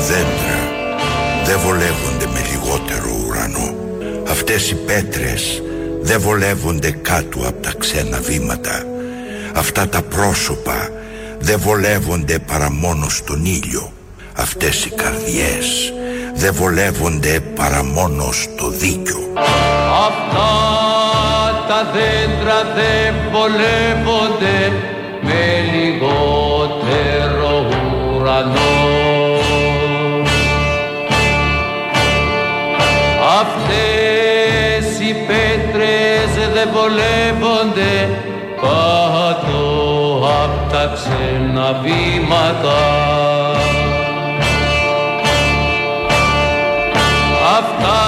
Τα δέντρα δεν βολεύονται με λιγότερο ουρανό. Αυτές οι πέτρες δεν βολεύονται κάτω από τα ξένα βήματα. Αυτά τα πρόσωπα δεν βολεύονται παρά μόνο στον ήλιο. Αυτές οι καρδιές δεν βολεύονται παρά μόνο στο δίκιο. Αυτά τα δέντρα δεν βολεύονται με λιγότερο ουρανό. Αυτές οι πέτρες δεν βολεύονται κάτω απ' τα ξένα βήματα. Αυτά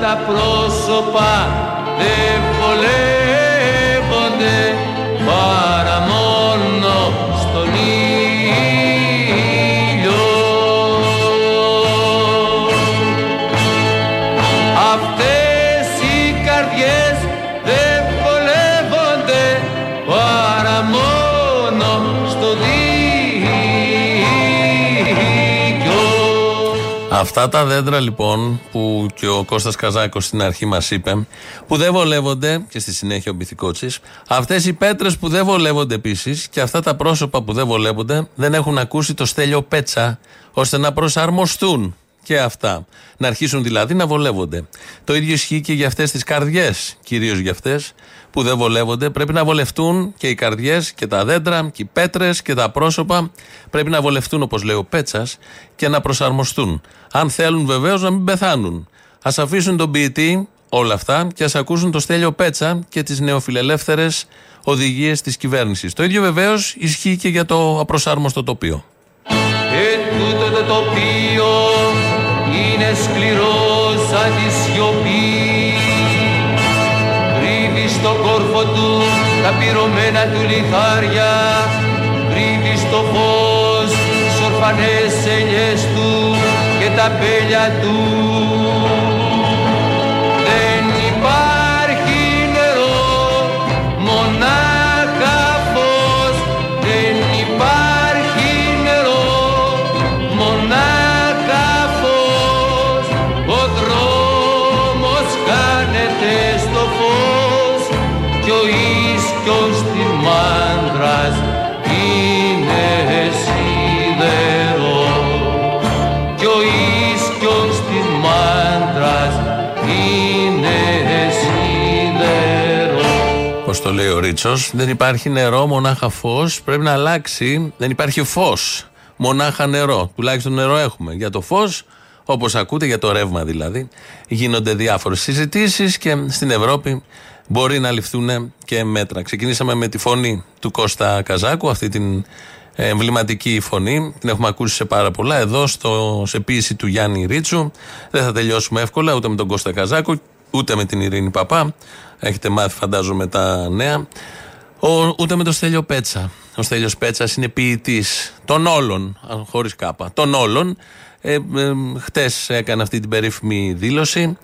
τα πρόσωπα δεν βολεύονται παρά μόνο στον ήλιο. Αυτές οι καρδιές δεν βολεύονται παρά μόνο στο δίκιο. Αυτά τα δέντρα λοιπόν που και ο Κώστας Καζάκος στην αρχή μας είπε, που δεν βολεύονται, και στη συνέχεια ο Μπιθικότσης, αυτές οι πέτρες που δεν βολεύονται επίσης και αυτά τα πρόσωπα που δεν βολεύονται, δεν έχουν ακούσει το Στέλιο Πέτσα ώστε να προσαρμοστούν και αυτά. Να αρχίσουν δηλαδή να βολεύονται. Το ίδιο ισχύει και για αυτές τις καρδιές, κυρίως για αυτές που δεν βολεύονται. Πρέπει να βολευτούν και οι καρδιές και τα δέντρα και οι πέτρες και τα πρόσωπα. Πρέπει να βολευτούν, όπως λέει ο Πέτσας, και να προσαρμοστούν. Αν θέλουν βεβαίως να μην πεθάνουν. Ας αφήσουν τον ποιητή όλα αυτά και ας ακούσουν το Στέλιο Πέτσα και τις νεοφιλελεύθερες οδηγίες της κυβέρνησης. Το ίδιο βεβαίως ισχύει και για το απροσάρμοστο τοπίο. Το τοπίο είναι σκληρό σαν τη σιωπή. Κρύβει στον κόρφο του τα πυρωμένα του λιθάρια. Κρύβει στο φως τις ορφανές ελιές του και τα μπέλια του. Δεν υπάρχει νερό, μονάχα φως. Δεν υπάρχει. Όπως το λέει ο Ρίτσος, δεν υπάρχει νερό, μονάχα φως. Πρέπει να αλλάξει, δεν υπάρχει φως, μονάχα νερό. Τουλάχιστον νερό έχουμε. Για το φως, όπως ακούτε, για το ρεύμα δηλαδή, γίνονται διάφορες συζητήσεις και στην Ευρώπη μπορεί να ληφθούν και μέτρα. Ξεκινήσαμε με τη φωνή του Κώστα Καζάκου, αυτή την εμβληματική φωνή. Την έχουμε ακούσει σε πάρα πολλά. Εδώ, σε ποίηση του Γιάννη Ρίτσου. Δεν θα τελειώσουμε εύκολα ούτε με τον Κώστα Καζάκο, ούτε με την Ειρήνη Παπά. Έχετε μάθει, φαντάζομαι, τα νέα. Ούτε με τον Στέλιο Πέτσα. Ο Στέλιος Πέτσας είναι ποιητής των όλων, χωρίς κάπα, των όλων. Χτες έκανε αυτή την περίφημη δήλωση.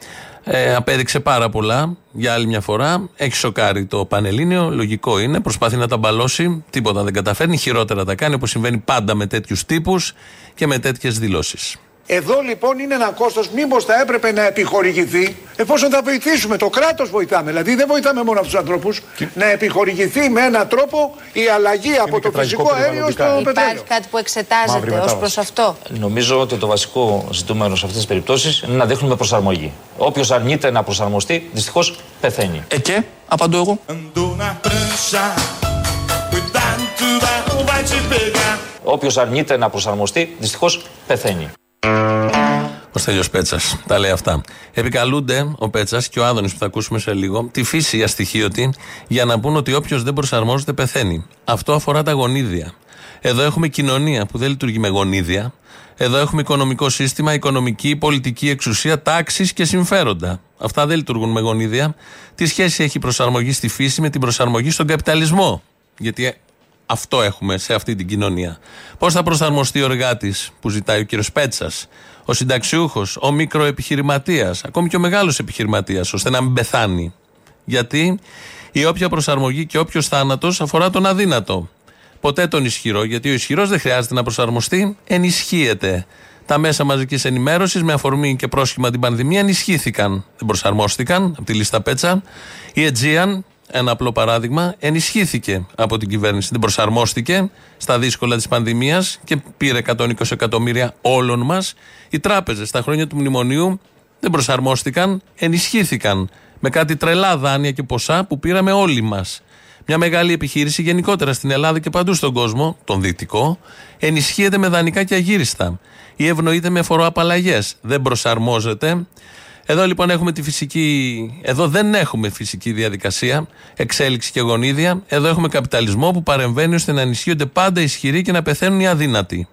Απέδειξε πάρα πολλά για άλλη μια φορά. Έχει σοκάρει το Πανελλήνιο, λογικό είναι. Προσπαθεί να τα μπαλώσει, τίποτα δεν καταφέρνει. Χειρότερα τα κάνει, όπως συμβαίνει πάντα με τέτοιους τύπους και με τέτοιες δηλώσεις. Εδώ λοιπόν είναι ένα κόστος, μήπως θα έπρεπε να επιχορηγηθεί, εφόσον θα βοηθήσουμε, το κράτος βοηθάμε, δηλαδή δεν βοηθάμε μόνο αυτούς τους ανθρώπους, να επιχορηγηθεί με έναν τρόπο η αλλαγή είναι από το φυσικό αέριο στο πετρέλαιο. Υπάρχει κάτι που εξετάζεται ως προς αυτό? Νομίζω ότι το βασικό ζητούμενο σε αυτές τις περιπτώσεις είναι να δείχνουμε προσαρμογή. Όποιος αρνείται να προσαρμοστεί, δυστυχώς πεθαίνει. Και απαντώ εγώ. Όποιος αρνείται να προσαρμοστεί, δυστυχώς πεθαίνει. Ο Στέλιος Πέτσας τα λέει αυτά. Επικαλούνται ο Πέτσας και ο Άδωνης, που θα ακούσουμε σε λίγο, τη φύση αστοιχείωτη για να πούν ότι όποιος δεν προσαρμόζεται πεθαίνει. Αυτό αφορά τα γονίδια. Εδώ έχουμε κοινωνία που δεν λειτουργεί με γονίδια. Εδώ έχουμε οικονομικό σύστημα, οικονομική, πολιτική εξουσία, τάξεις και συμφέροντα. Αυτά δεν λειτουργούν με γονίδια. Τι σχέση έχει η προσαρμογή στη φύση με την προσαρμογή στον καπιταλισμό? Γιατί αυτό έχουμε σε αυτή την κοινωνία. Πώς θα προσαρμοστεί ο εργάτης που ζητάει ο κύριος Πέτσας, ο συνταξιούχος, ο μικροεπιχειρηματίας, ακόμη και ο μεγάλος επιχειρηματίας, ώστε να μην πεθάνει? Γιατί η όποια προσαρμογή και όποιος θάνατος αφορά τον αδύνατο. Ποτέ τον ισχυρό, γιατί ο ισχυρός δεν χρειάζεται να προσαρμοστεί, ενισχύεται. τα μέσα μαζικής ενημέρωσης, με αφορμή και πρόσχημα την πανδημία, ενισχύθηκαν. Δεν προσαρμόστηκαν από τη λίστα Πέτσα. Η Αιτζίαν, ένα απλό παράδειγμα, ενισχύθηκε από την κυβέρνηση. Δεν προσαρμόστηκε στα δύσκολα της πανδημίας και πήρε 120 εκατομμύρια όλων μας. Οι τράπεζες στα χρόνια του μνημονίου δεν προσαρμόστηκαν, ενισχύθηκαν με κάτι τρελά δάνεια και ποσά που πήραμε όλοι μας. Μια μεγάλη επιχείρηση γενικότερα στην Ελλάδα και παντού στον κόσμο, τον δυτικό, ενισχύεται με δανεικά και αγύριστα ή ευνοείται με φοροαπαλλαγές. Δεν προσαρμόζεται. Εδώ λοιπόν έχουμε τη φυσική. Εδώ δεν έχουμε φυσική διαδικασία, εξέλιξη και γονίδια. Εδώ έχουμε καπιταλισμό που παρεμβαίνει ώστε να ενισχύονται πάντα οι ισχυροί και να πεθαίνουν οι αδύνατοι.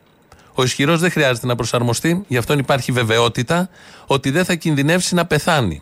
Ο ισχυρός δεν χρειάζεται να προσαρμοστεί, γι' αυτόν υπάρχει βεβαιότητα ότι δεν θα κινδυνεύσει να πεθάνει.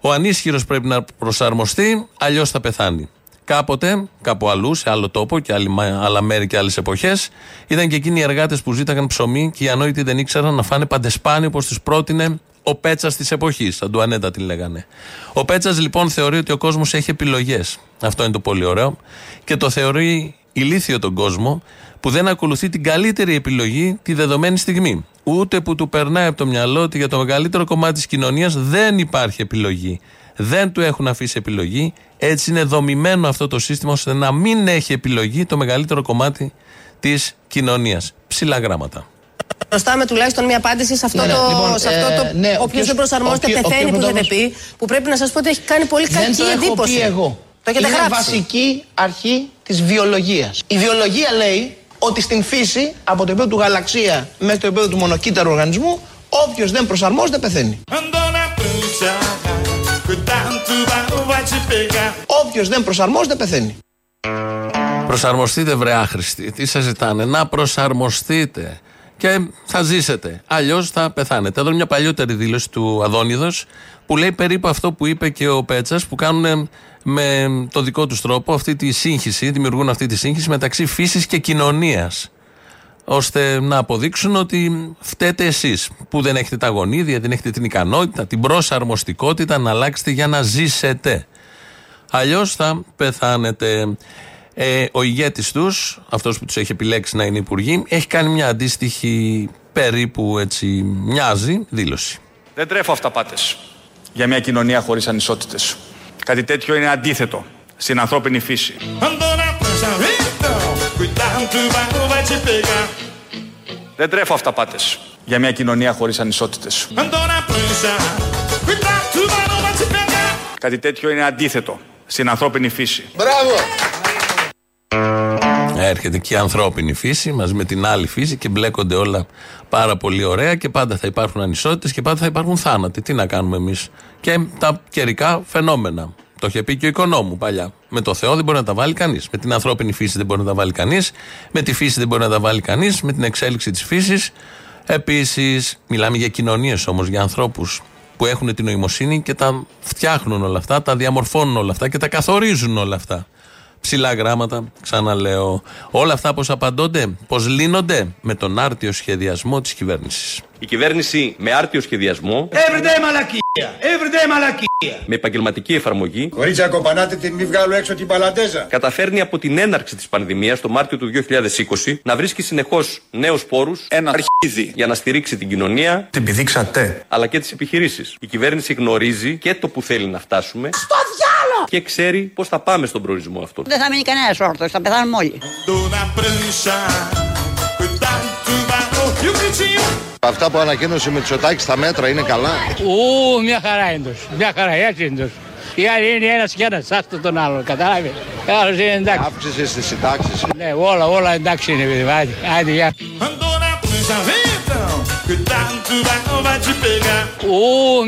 Ο ανίσχυρος πρέπει να προσαρμοστεί, αλλιώς θα πεθάνει. Κάποτε, κάπου αλλού, σε άλλο τόπο και άλλα μέρη και άλλες εποχές, ήταν και εκείνοι οι εργάτες που ζήταγαν ψωμί και οι ανόητοι δεν ήξεραν να φάνε παντεσπάνι όπως τους πρότεινε ο Πέτσας της εποχής. Αντουανέτα την λέγανε. Ο Πέτσας λοιπόν θεωρεί ότι ο κόσμος έχει επιλογές. Αυτό είναι το πολύ ωραίο. Και το θεωρεί ηλίθιο τον κόσμο που δεν ακολουθεί την καλύτερη επιλογή τη δεδομένη στιγμή. Ούτε που του περνάει από το μυαλό ότι για το μεγαλύτερο κομμάτι της κοινωνίας δεν υπάρχει επιλογή. Δεν του έχουν αφήσει επιλογή. Έτσι είναι δομημένο αυτό το σύστημα ώστε να μην έχει επιλογή το μεγαλύτερο κομμάτι της κοινωνίας. Ψηλά γράμματα. Προστάμε τουλάχιστον μια απάντηση σε αυτό το. Ναι, όποιος δεν προσαρμόζεται, πεθαίνει που έχετε πει. Που πρέπει να σας πω ότι έχει κάνει πολύ κακή εντύπωση. Δεν το έχω πει εγώ. Το έχετε γράψει. Είναι βασική αρχή της βιολογίας. Η βιολογία λέει ότι στην φύση, από το επίπεδο του γαλαξία μέχρι το επίπεδο του μονοκύτταρου οργανισμού, όποιος δεν προσαρμόζεται, πεθαίνει. Όποιος δεν προσαρμόζεται, πεθαίνει. Προσαρμοστείτε, βρε άχρηστοι. Τι σας ζητάνε? Να προσαρμοστείτε και θα ζήσετε. Αλλιώς θα πεθάνετε. Εδώ είναι μια παλιότερη δήλωση του Αδόνιδος που λέει περίπου αυτό που είπε και ο Πέτσας, που κάνουν με το δικό τους τρόπο αυτή τη σύγχυση, δημιουργούν αυτή τη σύγχυση μεταξύ φύσης και κοινωνίας, ώστε να αποδείξουν ότι φταίτε εσείς που δεν έχετε τα γονίδια, δεν έχετε την ικανότητα, την προσαρμοστικότητα να αλλάξετε για να ζήσετε. Αλλιώς θα πεθάνετε. Ο ηγέτης τους, αυτός που τους έχει επιλέξει να είναι υπουργοί, έχει κάνει μια αντίστοιχη, περίπου έτσι μοιάζει, δήλωση. Δεν τρέφω αυταπάτες για μια κοινωνία χωρίς ανισότητες. Κάτι τέτοιο είναι αντίθετο στην ανθρώπινη φύση. Δεν τρέφω αυταπάτες για μια κοινωνία χωρίς ανισότητες. Κάτι τέτοιο είναι αντίθετο στην ανθρώπινη φύση. Μπράβο! Έρχεται και η ανθρώπινη φύση μαζί με την άλλη φύση και μπλέκονται όλα πάρα πολύ ωραία και πάντα θα υπάρχουν ανισότητες και πάντα θα υπάρχουν θάνατοι. Τι να κάνουμε εμείς? Και τα καιρικά φαινόμενα. Το είχε πει και ο Οικονόμου παλιά. Με το Θεό δεν μπορεί να τα βάλει κανείς. Με την ανθρώπινη φύση δεν μπορεί να τα βάλει κανείς. Με τη φύση δεν μπορεί να τα βάλει κανείς. Με την εξέλιξη της φύσης. Επίσης, μιλάμε για κοινωνίες όμως, για ανθρώπους που έχουν την νοημοσύνη και τα φτιάχνουν όλα αυτά, τα διαμορφώνουν όλα αυτά και τα καθορίζουν όλα αυτά. Ψηλά γράμματα, ξαναλέω. Όλα αυτά πώς απαντώνται, πώς λύνονται? Με τον άρτιο σχεδιασμό της κυβέρνησης. Η κυβέρνηση με άρτιο σχεδιασμό. Everyday μαλακία! Everyday μαλακία! Με επαγγελματική εφαρμογή. Κορίτσια, κομπανάτε την, μη βγάλω έξω την παλαντέζα. Καταφέρνει από την έναρξη της πανδημίας, το Μάρτιο του 2020, να βρίσκει συνεχώς νέους πόρους. Ένα αρχίδι για να στηρίξει την κοινωνία. Την πηδήξατε. Αλλά και τις επιχειρήσεις. Η κυβέρνηση γνωρίζει και το που θέλει να φτάσουμε. Στο διάλο! Και ξέρει πώς θα πάμε στον προορισμό αυτό. Δεν θα μείνει κανένας όρθιος, θα πεθάνουμε όλοι. Αυτά που ανακοίνωσε ο Μητσοτάκης στα μέτρα είναι καλά? Μια χαρά είναι τους. Μια χαρά, έτσι είναι τους. Οι άλλοι είναι ένας και ένας, άστο τον άλλον, κατάλαβε. Άλλος είναι εντάξει. Αύξηση στις συντάξεις. Ναι, όλα εντάξει είναι, παιδί. Άντε, γεια.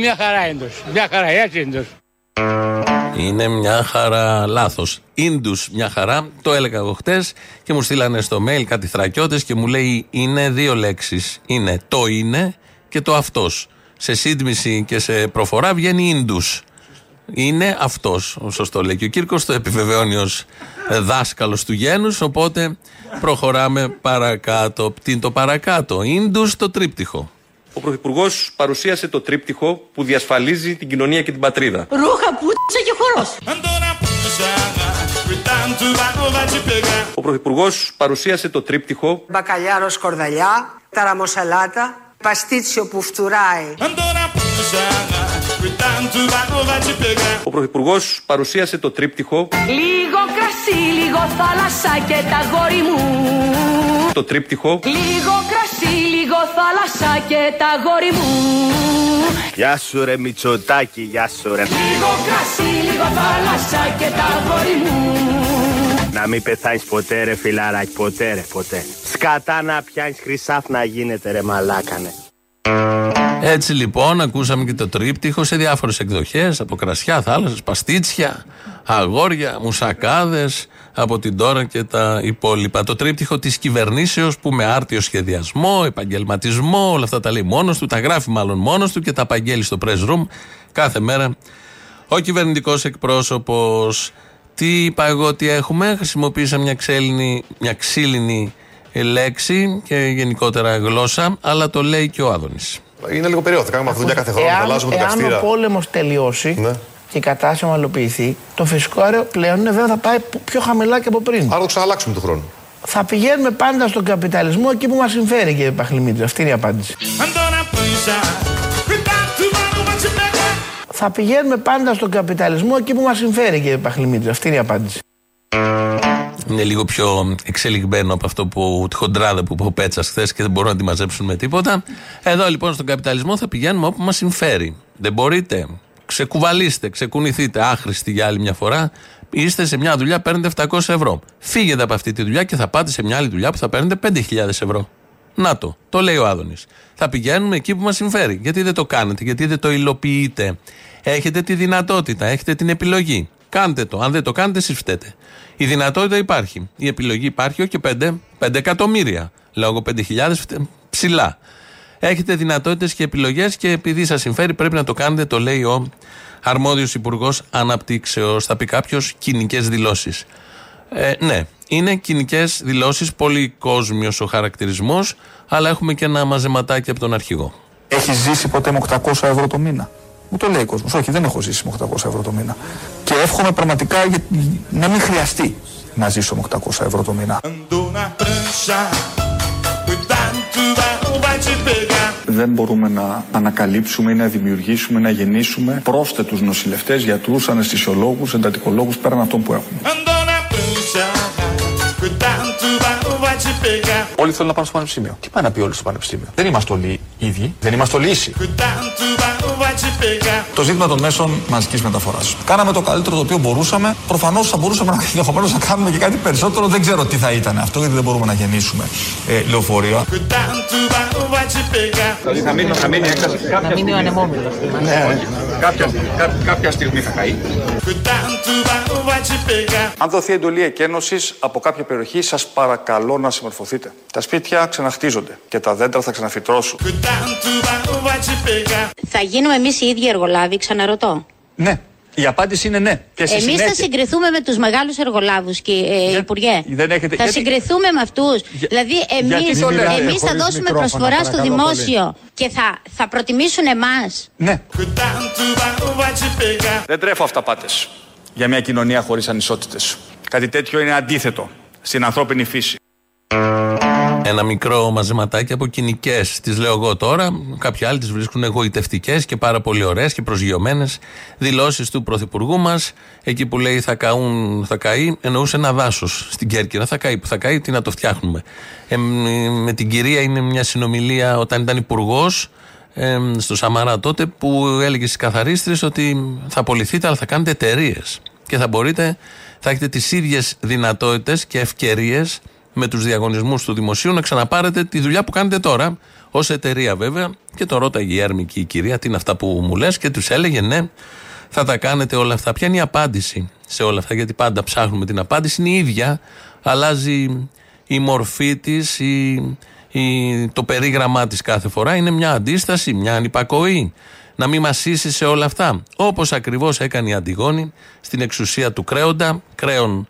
Μια χαρά είναι τους. Μια χαρά, έτσι είναι τους. Είναι μια χαρά, λάθος. Ίντους μια χαρά, το έλεγα εγώ χτες και μου στείλανε στο mail κάτι θρακιώτες και μου λέει είναι δύο λέξεις. Είναι το είναι και το αυτός. Σε σύντμηση και σε προφορά βγαίνει Ίντους. Είναι αυτός, σωστό λέει και ο Κύρκος, το επιβεβαιώνει ως δάσκαλος του γένους, οπότε προχωράμε παρακάτω. Τι είναι το παρακάτω? Ίντους το τρίπτυχο. Ο Πρωθυπουργός παρουσίασε το τρίπτυχο που διασφαλίζει την κοινωνία και την πατρίδα. Ρούχα, πούτσα και χορός. Ο Πρωθυπουργός παρουσίασε το τρίπτυχο μπακαλιάρο σκορδαλιά, ταραμοσαλάτα, παστίτσιο που φτουράει. Ο Πρωθυπουργός παρουσίασε το τρίπτυχο λίγο κρασί, λίγο θάλασσα και τα γόρι μου. Το τρίπτυχο λίγο κρασί, λίγο θάλασσα και τα γόρι μου. Γεια σου ρε Μητσοτάκη, γεια σου ρε. Λίγο κρασί, λίγο θάλασσα και τα γόρι μου. Να μην πεθάνεις ποτέ ρε φιλαράκι, ποτέ ρε, ποτέ. Σκατά να πιάνεις χρυσάφ να γίνεται ρε μαλάκανε. Έτσι λοιπόν ακούσαμε και το τρίπτυχο σε διάφορες εκδοχές, από κρασιά, θάλασσες, παστίτσια, αγόρια, μουσακάδες, από την Τώρα και τα υπόλοιπα. Το τρίπτυχο της κυβερνήσεως που με άρτιο σχεδιασμό, επαγγελματισμό, όλα αυτά τα λέει μόνος του, τα γράφει μάλλον μόνος του και τα απαγγέλει στο press room κάθε μέρα ο κυβερνητικός εκπρόσωπος. Τι είπα εγώ ότι έχουμε, χρησιμοποίησα μια ξύλινη λέξη και γενικότερα γλώσσα, αλλά το λέει και ο Άδωνης. Είναι λίγο περίοδο. Κάνουμε αυτή τη δουλειά κάθε χρόνο. Αλλάζουμε την καυστήρα. Αν ο πόλεμος τελειώσει, ναι, και η κατάσταση ομαλοποιηθεί, το φυσικό αέριο πλέον βέβαια θα πάει πιο χαμηλά και από πριν. Άρα το ξαναλλάξουμε του χρόνου. Θα πηγαίνουμε πάντα στον καπιταλισμό εκεί που μας συμφέρει, κύριε Παχλημίτρη. Αυτή είναι η απάντηση. Θα πηγαίνουμε πάντα στον καπιταλισμό εκεί που μας συμφέρει, κύριε Παχλημίτρη. Αυτή είναι η απάντηση. Είναι λίγο πιο εξελιγμένο από αυτό που τη χοντράδα που είπε ο Πέτσας χθες και δεν μπορούν να τη μαζέψουν με τίποτα. Εδώ λοιπόν στον καπιταλισμό θα πηγαίνουμε όπου μας συμφέρει. Δεν μπορείτε. Ξεκουβαλίστε, ξεκουνηθείτε. Άχρηστη για άλλη μια φορά. Είστε σε μια δουλειά, παίρνετε 700 ευρώ. Φύγετε από αυτή τη δουλειά και θα πάτε σε μια άλλη δουλειά που θα παίρνετε 5.000 ευρώ. Να το. Το λέει ο Άδωνης. Θα πηγαίνουμε εκεί που μας συμφέρει. Γιατί δεν το κάνετε, γιατί δεν το υλοποιείτε. Έχετε τη δυνατότητα, έχετε την επιλογή. Κάντε το. Αν δεν το κάνετε, εσείς φταίτε. Η δυνατότητα υπάρχει. Η επιλογή υπάρχει, όχι 5 εκατομμύρια. Λόγω 5.000 ψηλά. Έχετε δυνατότητες και επιλογές και επειδή σας συμφέρει, πρέπει να το κάνετε, το λέει ο αρμόδιος υπουργός Αναπτύξεως. Θα πει κάποιος κοινικές δηλώσεις. Ναι, είναι κοινικές δηλώσεις, πολυκόσμιος ο χαρακτηρισμός, αλλά έχουμε και ένα μαζεματάκι από τον αρχηγό. Έχεις ζήσει ποτέ με 800 ευρώ το μήνα? Μου το λέει ο κόσμος. Όχι, δεν έχω ζήσει με 800 ευρώ το μήνα. Και εύχομαι πραγματικά να μην χρειαστεί να ζήσω με 800 ευρώ το μήνα. Δεν μπορούμε να ανακαλύψουμε ή να δημιουργήσουμε, να γεννήσουμε πρόσθετους νοσηλευτές, γιατρούς, αναισθησιολόγους, εντατικολόγους πέραν αυτών που έχουμε. Όλοι θέλουν να πάνε στο πανεπιστήμιο. Τι πάνε να πει όλοι στο πανεπιστήμιο? Δεν είμαστε όλοι ίδιοι, δεν είμαστε όλοι ίσοι. Το ζήτημα των μέσων μαζικής μεταφοράς. Κάναμε το καλύτερο το οποίο μπορούσαμε. Προφανώς θα μπορούσαμε ενδεχομένως να κάνουμε και κάτι περισσότερο. Δεν ξέρω τι θα ήταν αυτό, γιατί δεν μπορούμε να γεννήσουμε λεωφορεία. Δηλαδή θα μείνει έκταση. Θα μείνει ο ανεμόμυλος. Κάποια στιγμή θα καεί. Αν δοθεί εντολή εκένωσης από κάποια περιοχή, σας παρακαλώ να συμμορφωθείτε. Τα σπίτια ξαναχτίζονται και τα δέντρα θα ξαναφυτρώσουν. Θα γίνουμε εμείς οι ίδιοι εργολάβοι, ξαναρωτώ. Ναι. Η απάντηση είναι ναι. Εμείς θα συγκριθούμε με τους μεγάλους εργολάβους, Υπουργέ. Θα συγκριθούμε με αυτούς. Δηλαδή, εμείς θα δώσουμε προσφορά στο δημόσιο και θα προτιμήσουν εμάς. Ναι. Δεν τρέφω αυταπάτες για μια κοινωνία χωρίς ανισότητες. Κάτι τέτοιο είναι αντίθετο στην ανθρώπινη φύση. Ένα μικρό μαζεματάκι από κοινικές, τις λέω εγώ τώρα. Κάποιοι άλλοι τις βρίσκουν εγωιτευτικές και πάρα πολύ ωραίες και προσγειωμένες δηλώσεις του Πρωθυπουργού μας. Εκεί που λέει θα καεί, εννοούσε ένα δάσος στην Κέρκυρα. Θα καεί, που θα καεί, τι να το φτιάχνουμε. Με την κυρία είναι μια συνομιλία όταν ήταν υπουργός στο Σαμαρά τότε, που έλεγε στις καθαρίστρες ότι θα απολυθείτε, αλλά θα κάνετε εταιρείες και θα έχετε τις ίδιες δυνατότητες και ευκαιρίες με τους διαγωνισμούς του δημοσίου να ξαναπάρετε τη δουλειά που κάνετε τώρα ως εταιρεία βέβαια. Και το ρώταγε η έρμικη η κυρία, τι είναι αυτά που μου λες, και τους έλεγε ναι, θα τα κάνετε όλα αυτά. Ποια είναι η απάντηση σε όλα αυτά? Γιατί πάντα ψάχνουμε την απάντηση, είναι η ίδια, αλλάζει η μορφή της, το περίγραμμά της κάθε φορά. Είναι μια αντίσταση, μια ανυπακοή, να μην μας ίσει σε όλα αυτά, όπως ακριβώς έκανε η Αντιγόνη στην εξουσία του κρέοντα, κρέον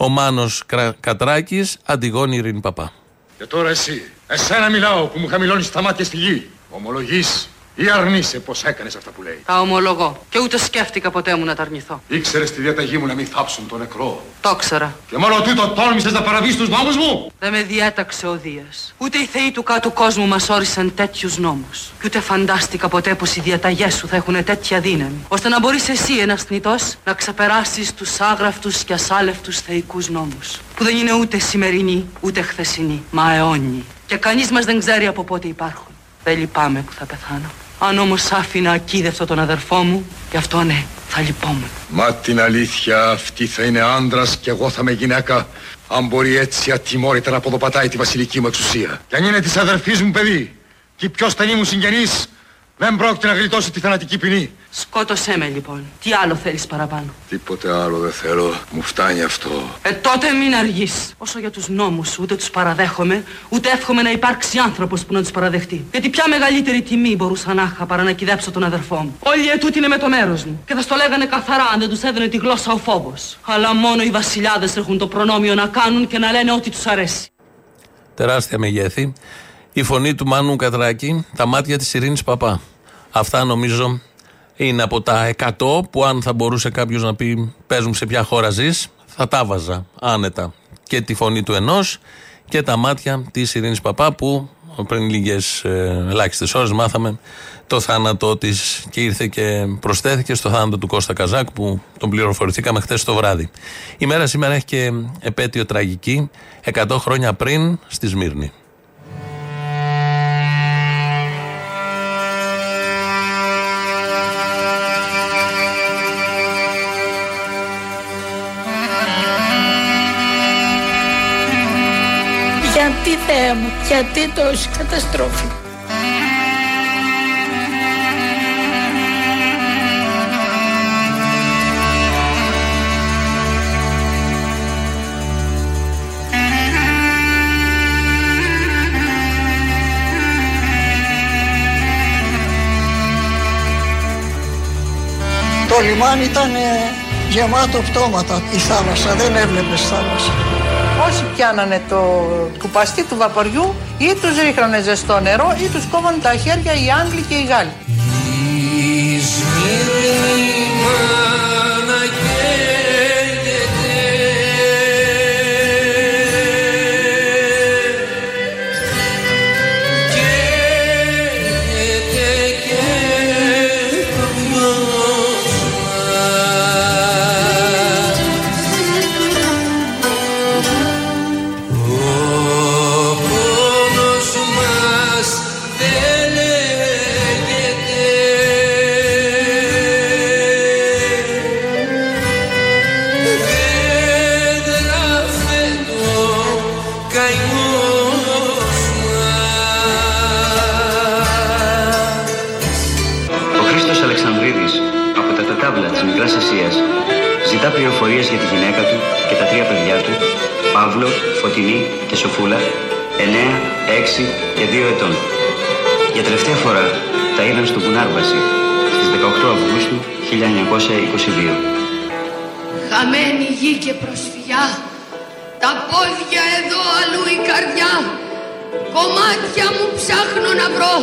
ο Μάνος Κατράκης, Αντιγόνη Ειρήνη Παπά. Και τώρα εσύ, εσένα μιλάω που μου χαμηλώνεις τα μάτια στη γη. Ομολογείς Ή αρνείσαι πως έκανες αυτά που λέει. Τα ομολογώ. Και ούτε σκέφτηκα ποτέ μου να τα αρνηθώ. Ήξερες τη διαταγή μου να μην θάψουν τον νεκρό. Το ήξερα. Και μόνο τούτο τόλμησες να παραβείς τους νόμους μου. Δεν με διέταξε ο Δίας. Ούτε οι θεοί του κάτω κόσμου μας όρισαν τέτοιους νόμους. Και ούτε φαντάστηκα ποτέ πως οι διαταγές σου θα έχουν τέτοια δύναμη. Ώστε να μπορείς εσύ, ένας θνητός, να ξεπεράσεις τους άγραφτους και ασάλευτους θεϊκούς νόμους. Που δεν είναι ούτε σημερινοί, ούτε χθεσινοί, μα αιώνιοι. Και κανείς μας δεν ξέρει από πότε υπάρχουν. Δεν λυπάμαι που θα πεθάνω. Αν όμως άφηνα ακίδευτο τον αδερφό μου, γι' αυτό ναι, θα λυπόμουν. Μα την αλήθεια, αυτή θα είναι άντρας και εγώ θα είμαι γυναίκα, αν μπορεί έτσι ατιμόρυτα να αποδοπατάει τη βασιλική μου εξουσία. Κι αν είναι της αδερφής μου παιδί, και η πιο στενή μου συγγενής, δεν πρόκειται να γλιτώσει τη θανατική ποινή. Σκότωσέ με λοιπόν. Τι άλλο θέλεις παραπάνω? Τίποτε άλλο δεν θέλω. Μου φτάνει αυτό. Τότε μην αργείς. Όσο για τους νόμους σου, ούτε τους παραδέχομαι, ούτε εύχομαι να υπάρξει άνθρωπος που να τους παραδεχτεί. Γιατί ποια μεγαλύτερη τιμή μπορούσα να είχα παρά να κυδέψω τον αδερφό μου. Όλοι οι ετούτοι είναι με το μέρος μου. Και θα στο λέγανε καθαρά αν δεν τους έδωνε τη γλώσσα ο φόβος. Αλλά μόνο οι βασιλιάδες έχουν το προνόμιο να κάνουν και να λένε ό,τι τους αρέσει. Τεράστια μεγέθη. Η φωνή του Μάνου Κατράκη, τα μάτια της Ειρήνης Παπά. Αυτά νομίζω είναι από τα 100 που αν θα μπορούσε κάποιος να πει παίζουν σε ποια χώρα ζεις, θα τα βάζα άνετα. Και τη φωνή του ενός και τα μάτια της Ειρήνης Παπά που πριν λίγες ελάχιστες ώρες μάθαμε το θάνατό της και ήρθε και προσθέθηκε στο θάνατο του Κώστα Καζάκ που τον πληροφορηθήκαμε χθες το βράδυ. Η μέρα σήμερα έχει και επέτειο τραγική, 100 χρόνια πριν στη Σμύρνη. Γιατί, Θεέ μου, γιατί τόση καταστροφή? Το λιμάνι ήταν γεμάτο πτώματα, η θάλασσα, δεν έβλεπες θάλασσα. Όσοι πιάνανε το κουπαστή του βαποριού ή τους ρίχνανε ζεστό νερό ή τους κόβανε τα χέρια οι Άγγλοι και οι Γάλλοι. Ζητά πληροφορίες για τη γυναίκα του και τα 3 παιδιά του, Παύλο, Φωτεινή και Σοφούλα, 9, 6 και 2 ετών. Για τελευταία φορά τα είδαν στο Βουνάρβαση, στις 18 Αυγούστου 1922. Χαμένη γη και προσφυγιά, τα πόδια εδώ αλλού η καρδιά, κομμάτια μου ψάχνω να βρω,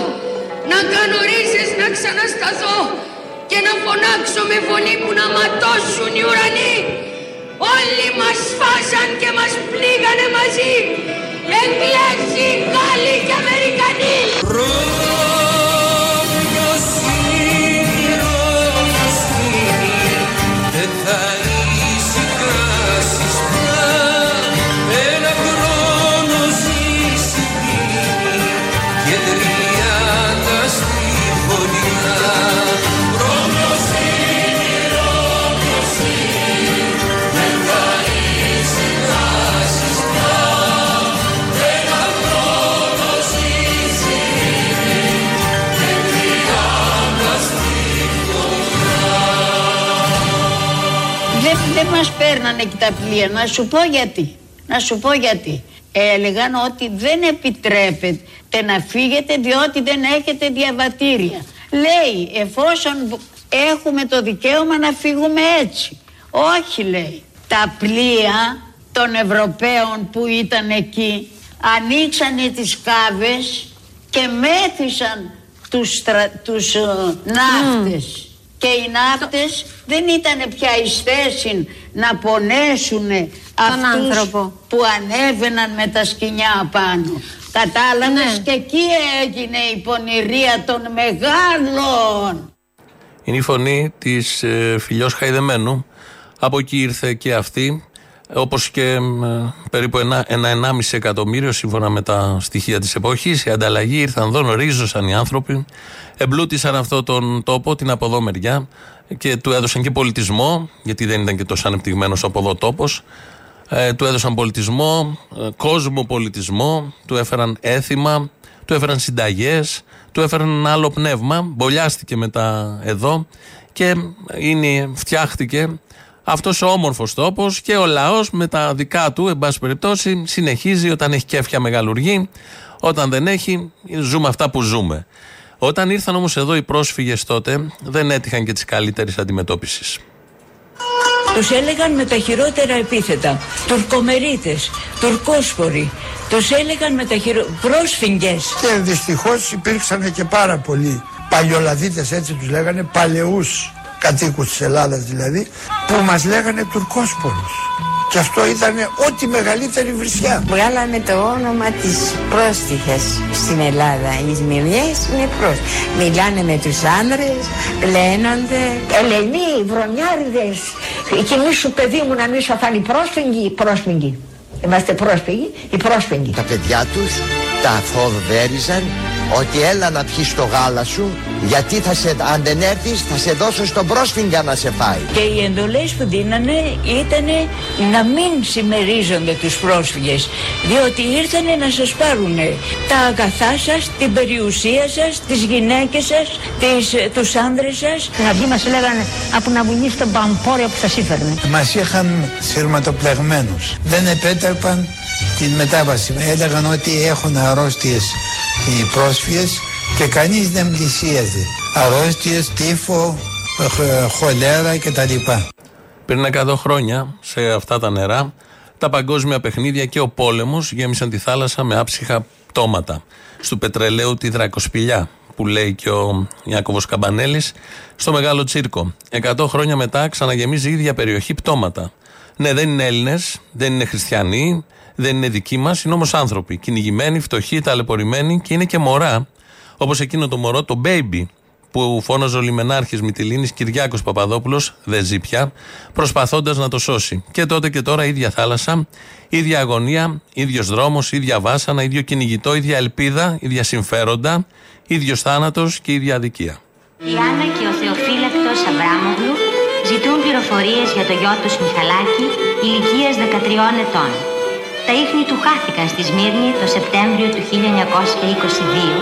να κάνω ρίζες να ξανασταθώ, και να φωνάξω με φωνή που να ματώσουν οι ουρανοί. Όλοι μας φάσαν και μας πλήγανε μαζί, Εγγλέζοι, Γάλλοι και Αμερικανοί. Δεν μας παίρνανε και τα πλοία. Να σου πω γιατί. Έλεγαν ότι δεν επιτρέπεται να φύγετε διότι δεν έχετε διαβατήρια. Λέει, εφόσον έχουμε το δικαίωμα να φύγουμε έτσι. Όχι, λέει. Τα πλοία των Ευρωπαίων που ήταν εκεί ανοίξανε τις σκάβες και μέθησαν τους ναύτες. Και οι ναύτες δεν ήταν πια εις θέση να πονέσουν αυτούς που ανέβαιναν με τα σκοινιά πάνω. Κατάλαβες, και εκεί έγινε η πονηρία των μεγάλων. Είναι η φωνή της Φιλιώ Χαϊδεμένου. Από εκεί ήρθε και αυτή, όπως και περίπου 1,5 εκατομμύριο σύμφωνα με τα στοιχεία της εποχής. Η ανταλλαγή ήρθαν εδώ, ρίζωσαν οι άνθρωποι, εμπλούτησαν αυτόν τον τόπο, την από εδώ μεριά, και του έδωσαν και πολιτισμό, γιατί δεν ήταν και τόσο ανεπτυγμένος από εδώ τόπος. Του έδωσαν πολιτισμό, κόσμο πολιτισμό, του έφεραν έθιμα, του έφεραν συνταγές, του έφεραν ένα άλλο πνεύμα, μπολιάστηκε μετά εδώ και φτιάχτηκε αυτός ο όμορφος τόπος, και ο λαός με τα δικά του, εν πάση περιπτώσει, συνεχίζει. Όταν έχει κέφια μεγαλουργεί, όταν δεν έχει, ζούμε αυτά που ζούμε. Όταν ήρθαν όμως εδώ οι πρόσφυγες τότε, δεν έτυχαν και τις καλύτερες αντιμετώπισης. Τους έλεγαν με τα χειρότερα επίθετα, τουρκομερίτες, τουρκόσποροι, τους έλεγαν με τα πρόσφυγγες. Και δυστυχώς υπήρξαν και πάρα πολλοί παλιολαδίτες, έτσι τους λέγανε, παλαιούς κατοίκους της Ελλάδας δηλαδή, που μας λέγανε τουρκόσπορους. Και αυτό ήταν ό,τι μεγαλύτερη βρισιά. Βγάλανε το όνομα της πρόστιχας στην Ελλάδα. Οι Σμυριές είναι πρόστιχες. Μιλάνε με τους άνδρες, πλένονται. Ελενοί, βρωμιάριδες, εκείνοι σου παιδί μου να μην σου αφάνει πρόσφυγγοι. Πρόσφυγγοι. Είμαστε πρόσφυγγοι, οι πρόσφυγγοι. Τα παιδιά τους τα φοβέριζαν ότι έλα να πιεις το γάλα σου, γιατί αν δεν έρθεις θα σε δώσω στον πρόσφυγγα να σε φάει. Και οι εντολές που δίνανε ήταν να μην συμμερίζονται τους πρόσφυγες, διότι ήρθανε να σας πάρουνε τα αγαθά σας, την περιουσία σας, τις γυναίκες σας, τους άνδρες σας. Στην αρχή μας λέγανε από να βουνείς τον παμπόρια που σας ήφερνε. Μας είχαν σειρματοπλεγμένους, δεν επέτρεπαν την μετάβαση. Έλεγαν ότι έχουν αρρώστιες οι πρόσφυγες και κανείς δεν πλησίαζε. Αρρώστιες, τύφο, χολέρα κτλ. Πριν 100 χρόνια, σε αυτά τα νερά, τα παγκόσμια παιχνίδια και ο πόλεμος γέμισαν τη θάλασσα με άψυχα πτώματα. Στου πετρελαίου τη δρακοσπηλιά, που λέει και ο Ιάκωβος Καμπανέλης, στο Μεγάλο Τσίρκο. 100 χρόνια μετά ξαναγεμίζει η ίδια περιοχή πτώματα. Ναι, δεν είναι Έλληνες, δεν είναι χριστιανοί, δεν είναι δικοί μας, είναι όμως άνθρωποι. Κυνηγημένοι, φτωχοί, ταλαιπωρημένοι, και είναι και μωρά. Όπως εκείνο το μωρό, το baby, που φώναζε ο λιμενάρχης Μυτιλήνης Κυριάκος Παπαδόπουλος, δεν ζει πια, προσπαθώντας να το σώσει. Και τότε και τώρα, ίδια θάλασσα, ίδια αγωνία, ίδιος δρόμος, ίδια βάσανα, ίδιο κυνηγητό, ίδια ελπίδα, ίδια συμφέροντα, ίδιος θάνατος και ίδια αδικία. Η Άννα και ο Θεοφύλακτος Αβραμόπουλου ζητούν πληροφορίες για το γιο τους Μιχαλάκη, ηλικίας 13 ετών. Τα ίχνη του χάθηκαν στη Σμύρνη το Σεπτέμβριο του 1922,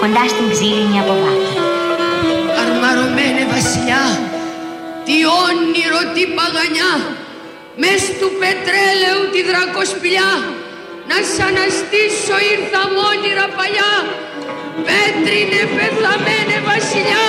κοντά στην ξύλινη αποβάθρα. Αρμαρωμένε βασιλιά, τι όνειρο, τι παγανιά, μες του πετρέλαιου τη δρακοσπηλιά, να σ' αναστήσω ήρθα μόνιρα παλιά, πέτρινε πεθαμένε βασιλιά.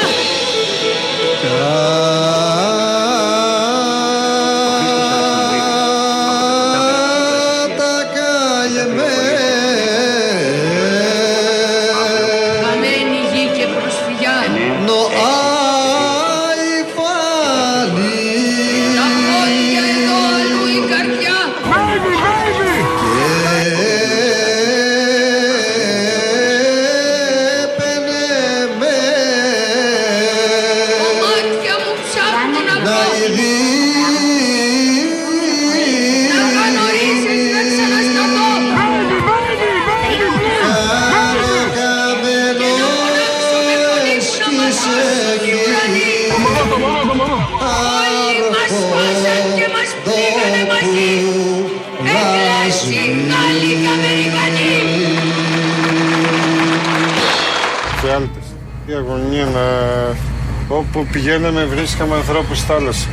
Όπου πηγαίναμε βρίσκαμε ανθρώπους θάλασσα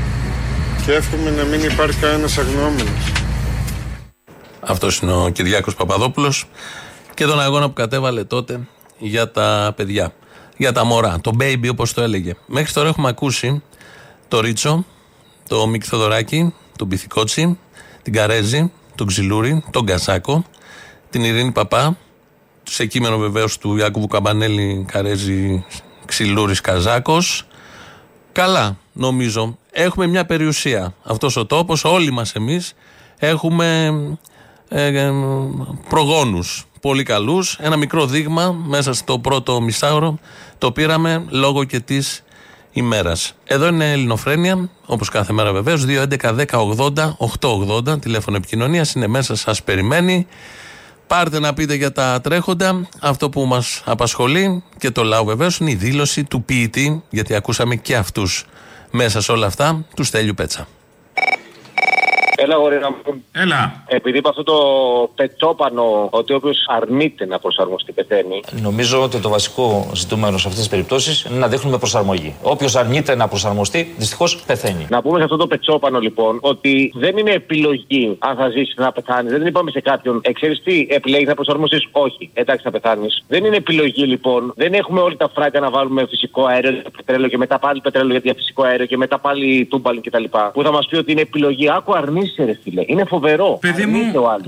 και εύχομαι να μην υπάρχει κανένας αγνοούμενος. Αυτός είναι ο Κυριάκος Παπαδόπουλος και τον αγώνα που κατέβαλε τότε για τα παιδιά, για τα μωρά, το baby όπως το έλεγε. Μέχρι τώρα έχουμε ακούσει το Ρίτσο, το Μίκη Θοδωράκη, τον Μπιθικότσι, την Καρέζη, τον Ξυλούρη, τον Καζάκο, την Ειρήνη Παπά, σε κείμενο βεβαίως του Ιάκωβου Καμπανέλη καρέζει Ξυλούρης Καζάκος. Καλά, νομίζω. Έχουμε μια περιουσία. Αυτός ο τόπος, όλοι μας εμείς, έχουμε προγόνους πολύ καλούς. Ένα μικρό δείγμα μέσα στο πρώτο μισάωρο το πήραμε λόγω και της ημέρας. Εδώ είναι Ελληνοφρένια, όπως κάθε μέρα βεβαίως. 2-11-10-80-880, τηλέφωνο επικοινωνίας είναι μέσα, σας περιμένει. Πάρτε να πείτε για τα τρέχοντα. Αυτό που μας απασχολεί και το λαό βεβαίως είναι η δήλωση του ποιητή, γιατί ακούσαμε και αυτούς μέσα σε όλα αυτά, του Στέλιου Πέτσα. Έλα, γορί να μου. Έλα. Επειδή είπα αυτό το πετσόπανο, ότι όποιος αρνείται να προσαρμοστεί πεθαίνει. Νομίζω ότι το βασικό ζητούμενο σε αυτές τις περιπτώσεις είναι να δείχνουμε προσαρμογή. Όποιος αρνείται να προσαρμοστεί, δυστυχώς πεθαίνει. Να πούμε σε αυτό το πετσόπανο λοιπόν, ότι δεν είναι επιλογή αν θα ζήσεις να πεθάνεις. Δεν είπαμε σε κάποιον, ξέρεις τι, επιλέγεις να προσαρμοστείς. Όχι, εντάξει, θα πεθάνεις. Δεν είναι επιλογή λοιπόν. Δεν έχουμε όλη τα φράγκα να βάλουμε φυσικό αέριο για πετρέλαιο και μετά πάλι πετρέλαιο για φυσικό αέριο και μετά πάλι τούμπαλιν κτλ. Που θα μας πει ότι είναι επιλογή. Άκου αρνεί. Είναι φοβερό. Παιδί μου,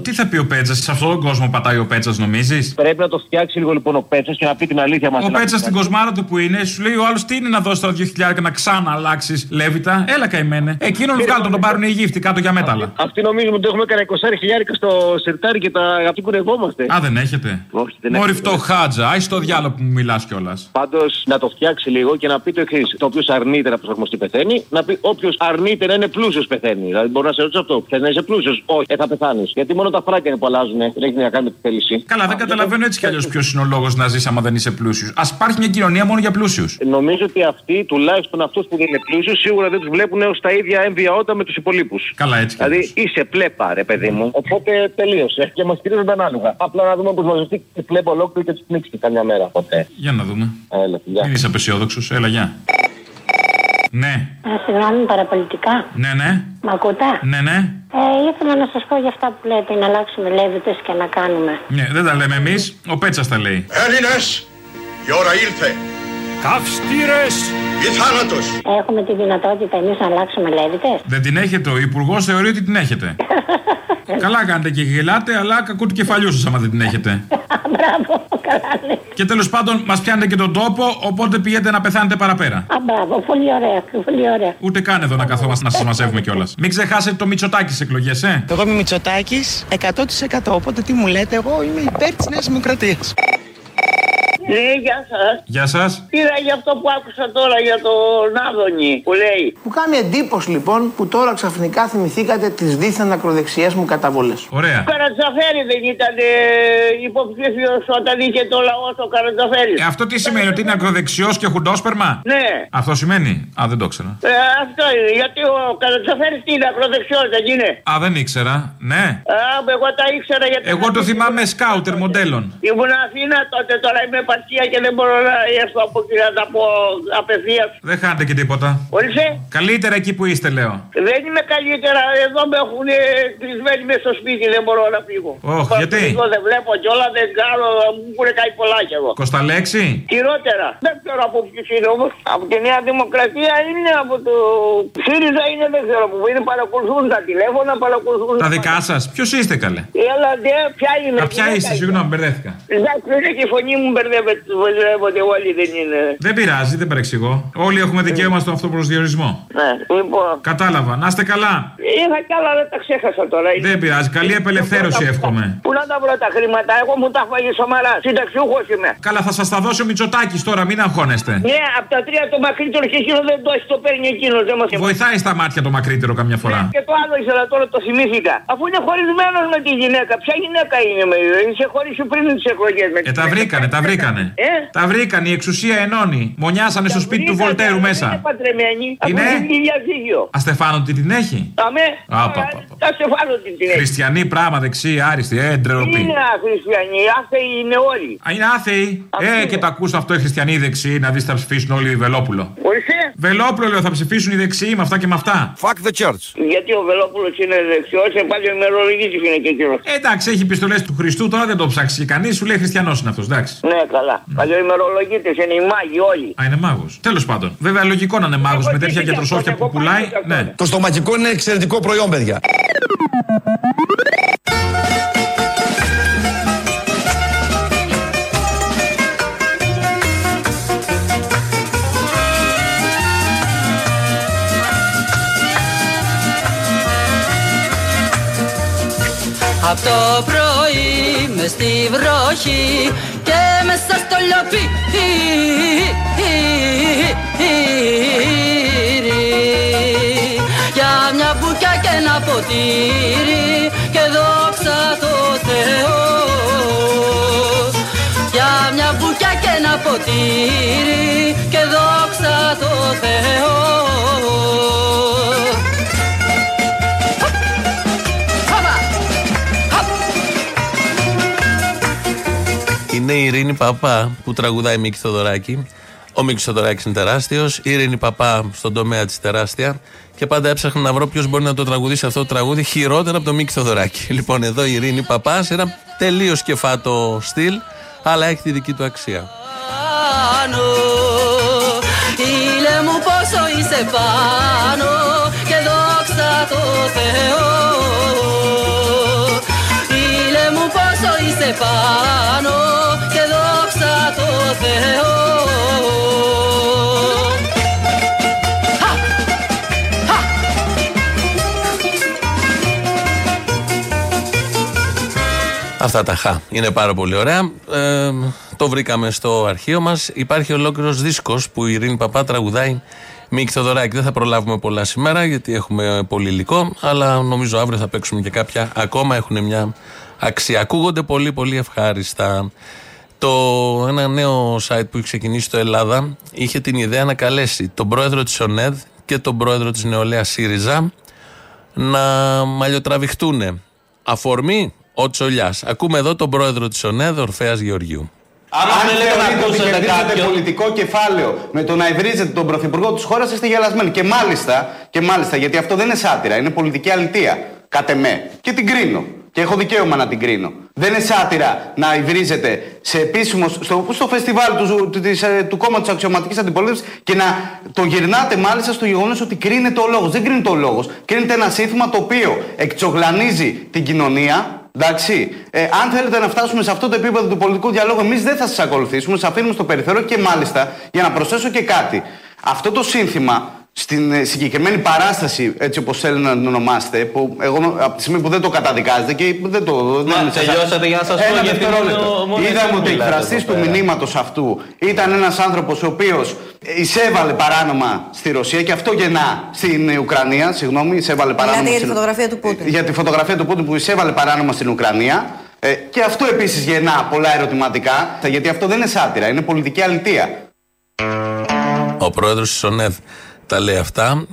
τι θα πει ο Πέτσας, σε αυτόν τον κόσμο πατάει ο Πέτσας, νομίζεις? Πρέπει να το φτιάξει λίγο λοιπόν ο Πέτσας και να πει την αλήθεια μας. Ο Πέτσας στην κοσμάρα του που είναι, σου λέει ο άλλος τι είναι να δώσει τώρα 2.000 και να ξαναλλάξει λέβητα. Έλα καημένε. Εκείνον βγάλω, τον πάρουν οι Αιγύπτιοι κάτω για μέταλλα. Αυτοί νομίζουμε ότι έχουμε κανένα 20.000 στο σιρτάρι και τα αυτοί κουρευόμαστε. Α, δεν έχετε. Μόρι φτωχάτζα, άι στο διάλογο που μου μιλά κιόλα. Πάντως να το φτιάξει λίγο και να πει το εξής. Το οποίο αρνείται να προσαρμοστεί πεθαίνει, να πει όποιο αρνείται να είναι πλούσιο πεθαίνει. Δηλαδή μπορεί να σε ρωτήσω. Θες να είσαι πλούσιος? Όχι, θα πεθάνεις. Γιατί μόνο τα φράγκα είναι που αλλάζουν. Δεν έχει να κάνει με τη θέληση. Καλά, δεν καταλαβαίνω έτσι κι αλλιώς ποιος είναι ο λόγος να ζεις άμα δεν είσαι πλούσιος. Ας υπάρχει μια κοινωνία μόνο για πλούσιους. Νομίζω ότι αυτοί, τουλάχιστον αυτούς που δεν είναι πλούσιους, σίγουρα δεν τους βλέπουν έως τα ίδια έμβια ότα με τους υπολείπους. Καλά, έτσι. Δηλαδή είσαι πλέπα, ρε παιδί μου. Οπότε τελείωσε. Και μας κυρίζονται ανάλογα. Απλά να δούμε πώς μαζευτεί και πλέπα ολόκληρη και τους πνίξει καμιά μέρα. Ποτέ. Για να δούμε. Έλα, μην είσαι απεσιόδοξος. Έλα, γεια. Ναι. Συγγνώμη, παραπολιτικά. Ναι, ναι. Μ' ακούτε? Ναι, ναι. Ήθελα να σας πω για αυτά που λέτε, να αλλάξουμε λέβητες και να κάνουμε. Ναι, δεν τα λέμε εμείς, ο Πέτσας τα λέει. Έλληνες, η ώρα ήλθε. Καυστήρες ή θάνατος. Έχουμε τη δυνατότητα εμείς να αλλάξουμε λέβητες? Δεν την έχετε, ο Υπουργός θεωρεί ότι την έχετε. Καλά κάνετε και γελάτε, αλλά κακού του κεφαλιού σας άμα δεν την έχετε. Μπράβο, καλά λέτε. Και τέλος πάντων μας πιάνετε και τον τόπο, οπότε πηγαίνετε να πεθάνετε παραπέρα. Α, μπράβο, πολύ ωραία, πολύ ωραία. Ούτε καν εδώ να καθόμαστε να σας μαζεύουμε κιόλας. Μην ξεχάσετε το Μητσοτάκη στις εκλογές, ε. Εγώ είμαι Μητσοτάκης 100%, οπότε τι μου λέτε, εγώ είμαι υπέρ της Νέας Δημοκρατίας. Ναι, γεια σας. Γεια σας. Πήρα για αυτό που άκουσα τώρα για τον Άδωνη που λέει. Μου κάνει εντύπωση λοιπόν που τώρα ξαφνικά θυμηθήκατε τις δίθεν ακροδεξιές μου καταβολές. Ωραία. Ο Καρατζαφέρης δεν ήταν υποψήφιος όταν είχε το λαό στο Καρατζαφέρης? Αυτό τι σημαίνει, ότι είναι ακροδεξιός και χουντόσπερμα? Ναι. Αυτό σημαίνει? Α, δεν το ήξερα. Αυτό είναι. Γιατί ο Καρατζαφέρης τι είναι, ακροδεξιός δεν είναι? Α, δεν ήξερα. Ναι. Α, εγώ τα ήξερα γιατί. Εγώ το θυμάμαι σκάουτερ μοντέλων. Ήμουν Αθήνα τότε, τώρα είμαι και δεν μπορώ να έρθω από εκεί να τα πω απευθείας. Δεν χάνετε και τίποτα. Ορίστε. Καλύτερα εκεί που είστε, λέω. Δεν είμαι καλύτερα. Εδώ με έχουν κλεισμένοι μέσα στο σπίτι, δεν μπορώ να φύγω. Όχι, γιατί? Δεν βλέπω κιόλα, δεν κάνω, μου έχουν κάνει πολλά κι εγώ. Κοσταλέξη. Χειρότερα. Δεν ξέρω από ποιους είναι όμως. Από τη Νέα Δημοκρατία είναι, από το ΣΥΡΙΖΑ είναι, δεν ξέρω που είναι. Παρακολουθούν τα τηλέφωνα, παρακολουθούν. Τα δικά σας, ποιος είστε καλέ? Έλα, δε, ποια είναι? Ποια είστε, συγγνώμη, μπερδεύτηκα. Εντάξει, είναι και η φωνή μου μπερδεύτηκα. Όλοι δεν είναι. Δεν πειράζει, δεν παρεξηγώ. Όλοι έχουμε δικαίωμα στον αυτοπροσδιορισμό. Ναι, λοιπόν. Κατάλαβα. Να είστε καλά. Είχα κι άλλα, δεν τα ξέχασα τώρα. Δεν πειράζει. Καλή απελευθέρωση, εύχομαι. Πού να τα βρω τα χρήματα, εγώ μου τα φάγει σομαρά. Συνταξιούχος είμαι. Καλά, θα σας τα δώσει ο Μητσοτάκης τώρα, μην αγχώνεστε. Ναι, από τα τρία το μακρύτερο και εκείνο δεν το έχει, το παίρνει εκείνο. Βοηθάει στα μάτια το μακρύτερο καμιά φορά. Και το άλλο ήθελα τώρα, το θυμήθηκα. Αφού είναι χωρισμένος με τη γυναίκα, ποια γυναίκα είναι με? Είχε χωρίσει πριν τις εκλογές. Τα βρήκανε, τα βρήκανε. Τα βρήκαν, η εξουσία ενώνει. Μονιάσανε στο σπίτι του Βολτέρου μέσα. Είναι παντρεμένη. Είναι. Αστεφάνωτη την έχει. Αστεφάνωτη την έχει. Χριστιανή πράγμα, δεξί, άριστη, ντρεοπή. Είναι χριστιανοί, άθεοι είναι όλοι. Α, είναι άθεοι. Και τα ακούσα αυτό, οι χριστιανοί δεξιοί, να δεις θα ψηφίσουν όλοι οι Βελόπουλο. Ορίστε. Βελόπουλο, λέω, θα ψηφίσουν οι δεξιοί με αυτά και με αυτά. Fuck the church. Γιατί ο Βελόπουλο είναι δεξιό, επάνω ημερολογική του είναι και κύριο. Εντάξει, έχει επιστολές του Χριστού, τώρα δεν το ψάξει κανείς, σου λέει χριστιανός είναι αυτός, εντάξει. Καλά. Παλιοημερολογίτες είναι οι μάγοι όλοι. Α, είναι μάγος. Τέλος πάντων. Βέβαια, λογικό να είναι μάγος με τέτοια γιατροσόφια που πουλάει. Ναι. Το στομακικό είναι εξαιρετικό προϊόν, παιδιά. το πρωί με στη βροχή και μέσα στο λιόπι. Για μια μπουκιά και ένα ποτήρι και δόξα τω Θεώ. Για μια μπουκιά και ένα ποτήρι και δόξα τω Θεώ. Είναι η Ειρήνη Παπά που τραγουδάει Μίκη Θοδωράκη. Ο Μίκης Θοδωράκης είναι τεράστιος, η Ειρήνη Παπά στον τομέα της τεράστια. Και πάντα έψαχνα να βρω ποιος μπορεί να το τραγουδήσει αυτό το τραγούδι χειρότερα από τον Μίκη Θοδωράκη. Λοιπόν, εδώ η Ειρήνη Παπά σε ένα τελείως κεφάτο στυλ, αλλά έχει τη δική του αξία. Ήλε μου πόσο είσαι πάνω και δόξα τω Θεώ. Ήλε μου πόσο είσαι πάνω και δόξα τω Θεώ. Αυτά τα χα. Είναι πάρα πολύ ωραία. Το βρήκαμε στο αρχείο μας. Υπάρχει ολόκληρος δίσκος που η Ειρήνη Παπά τραγουδάει Μίκη Θοδωράκη. Δεν θα προλάβουμε πολλά σήμερα γιατί έχουμε πολύ υλικό, αλλά νομίζω αύριο θα παίξουμε και κάποια ακόμα. Έχουν μια αξία. Ακούγονται πολύ πολύ ευχάριστα. Ένα νέο site που έχει ξεκινήσει στο Ελλάδα είχε την ιδέα να καλέσει τον πρόεδρο της ΟΝΕΔ και τον πρόεδρο της Νεολαίας ΣΥΡΙΖΑ να μαλλιοτραβηχτούνε. Αφορμή ο Τσολιάς. Ακούμε εδώ τον πρόεδρο της ΟΝΕΔ, Ορφέας Γεωργίου. Αν θέλετε να διαχειρίζετε πολιτικό κεφάλαιο με το να ευρίζετε τον πρωθυπουργό της χώρας, είστε γελασμένοι. Και μάλιστα, γιατί αυτό δεν είναι σάτυρα, είναι πολιτική αλητεία. Κατ' εμέ. Και την κρίνω. Και έχω δικαίωμα να την κρίνω. Δεν είναι σάτυρα να υβρίζετε σε επίσημο, στο φεστιβάλ του κόμματος της αξιωματικής αντιπολίτευσης και να το γυρνάτε μάλιστα στο γεγονός ότι κρίνεται ο λόγος. Δεν κρίνεται ο λόγος. Κρίνεται ένα σύνθημα το οποίο εκτσογλανίζει την κοινωνία. Εντάξει, αν θέλετε να φτάσουμε σε αυτό το επίπεδο του πολιτικού διαλόγου, εμείς δεν θα σας ακολουθήσουμε, σας αφήνουμε στο περιθώριο και μάλιστα, για να προσθέσω και κάτι, αυτό το σύνθημα στην συγκεκριμένη παράσταση, έτσι όπως θέλετε να την ονομάσετε, που εγώ από τη στιγμή που δεν το καταδικάζετε και δεν το... τελειώσατε για να σας πω γιατί... Είδαμε ότι ο εκφραστής του μηνύματος αυτού ήταν ένας άνθρωπος ο οποίος εισέβαλε παράνομα στη Ρωσία και αυτό γεννά στην Ουκρανία, εισέβαλε παράνομα... Για τη φωτογραφία του Πούτιν. Για τη φωτογραφία του Πούτιν που εισέβαλε παράνομα στην Ουκρανία. Και αυτό επίσης γεννά πολλά ερωτηματικά, γιατί αυτό δεν είναι σάτυρα, είναι πολιτική αλητεία. Ο πρόεδρος της ΟΝΕΔ τα λέει αυτά,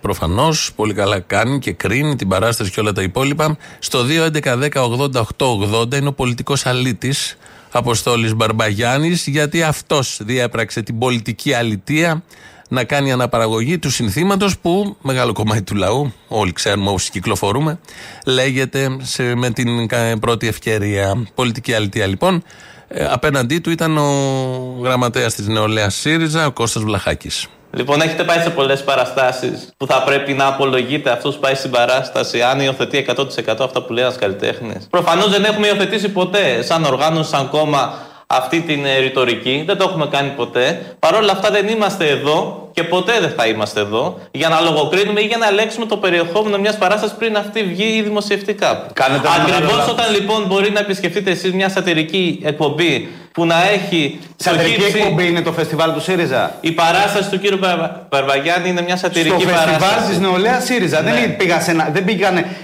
προφανώς πολύ καλά κάνει και κρίνει την παράσταση και όλα τα υπόλοιπα. Στο 2.11.10.88.80 είναι ο πολιτικός αλήτης Αποστόλης Μπαρμπαγιάννης, γιατί αυτός διέπραξε την πολιτική αλητεία να κάνει αναπαραγωγή του συνθήματος που μεγάλο κομμάτι του λαού, όλοι ξέρουμε όσοι κυκλοφορούμε, λέγεται με την πρώτη ευκαιρία. Πολιτική αλητεία λοιπόν. Απέναντί του ήταν ο γραμματέας της Νεολαίας ΣΥΡΙΖΑ, ο Κώστας Βλαχάκης. Λοιπόν, έχετε πάει σε πολλές παραστάσεις που θα πρέπει να απολογείται αυτός που πάει στην παράσταση αν υιοθετεί 100% αυτά που λέει ένας καλλιτέχνης. Προφανώς δεν έχουμε υιοθετήσει ποτέ, σαν οργάνωση, σαν κόμμα, αυτή την ρητορική. Δεν το έχουμε κάνει ποτέ. Παρ' όλα αυτά, δεν είμαστε εδώ και ποτέ δεν θα είμαστε εδώ για να λογοκρίνουμε ή για να ελέγξουμε το περιεχόμενο μιας παράστασης πριν αυτή βγει δημοσιευτικά. Ακριβώς όταν λοιπόν μπορεί να επισκεφτείτε εσείς μια σατυρική εκπομπή που να έχει. Σατυρική εκπομπή είναι το φεστιβάλ του ΣΥΡΙΖΑ. Η παράσταση του κύριου Μπαρμπαγιάννη είναι μια σατυρική παράσταση. Το φεστιβάλ της Νεολαίας ΣΥΡΙΖΑ. Ναι. Δεν πήγανε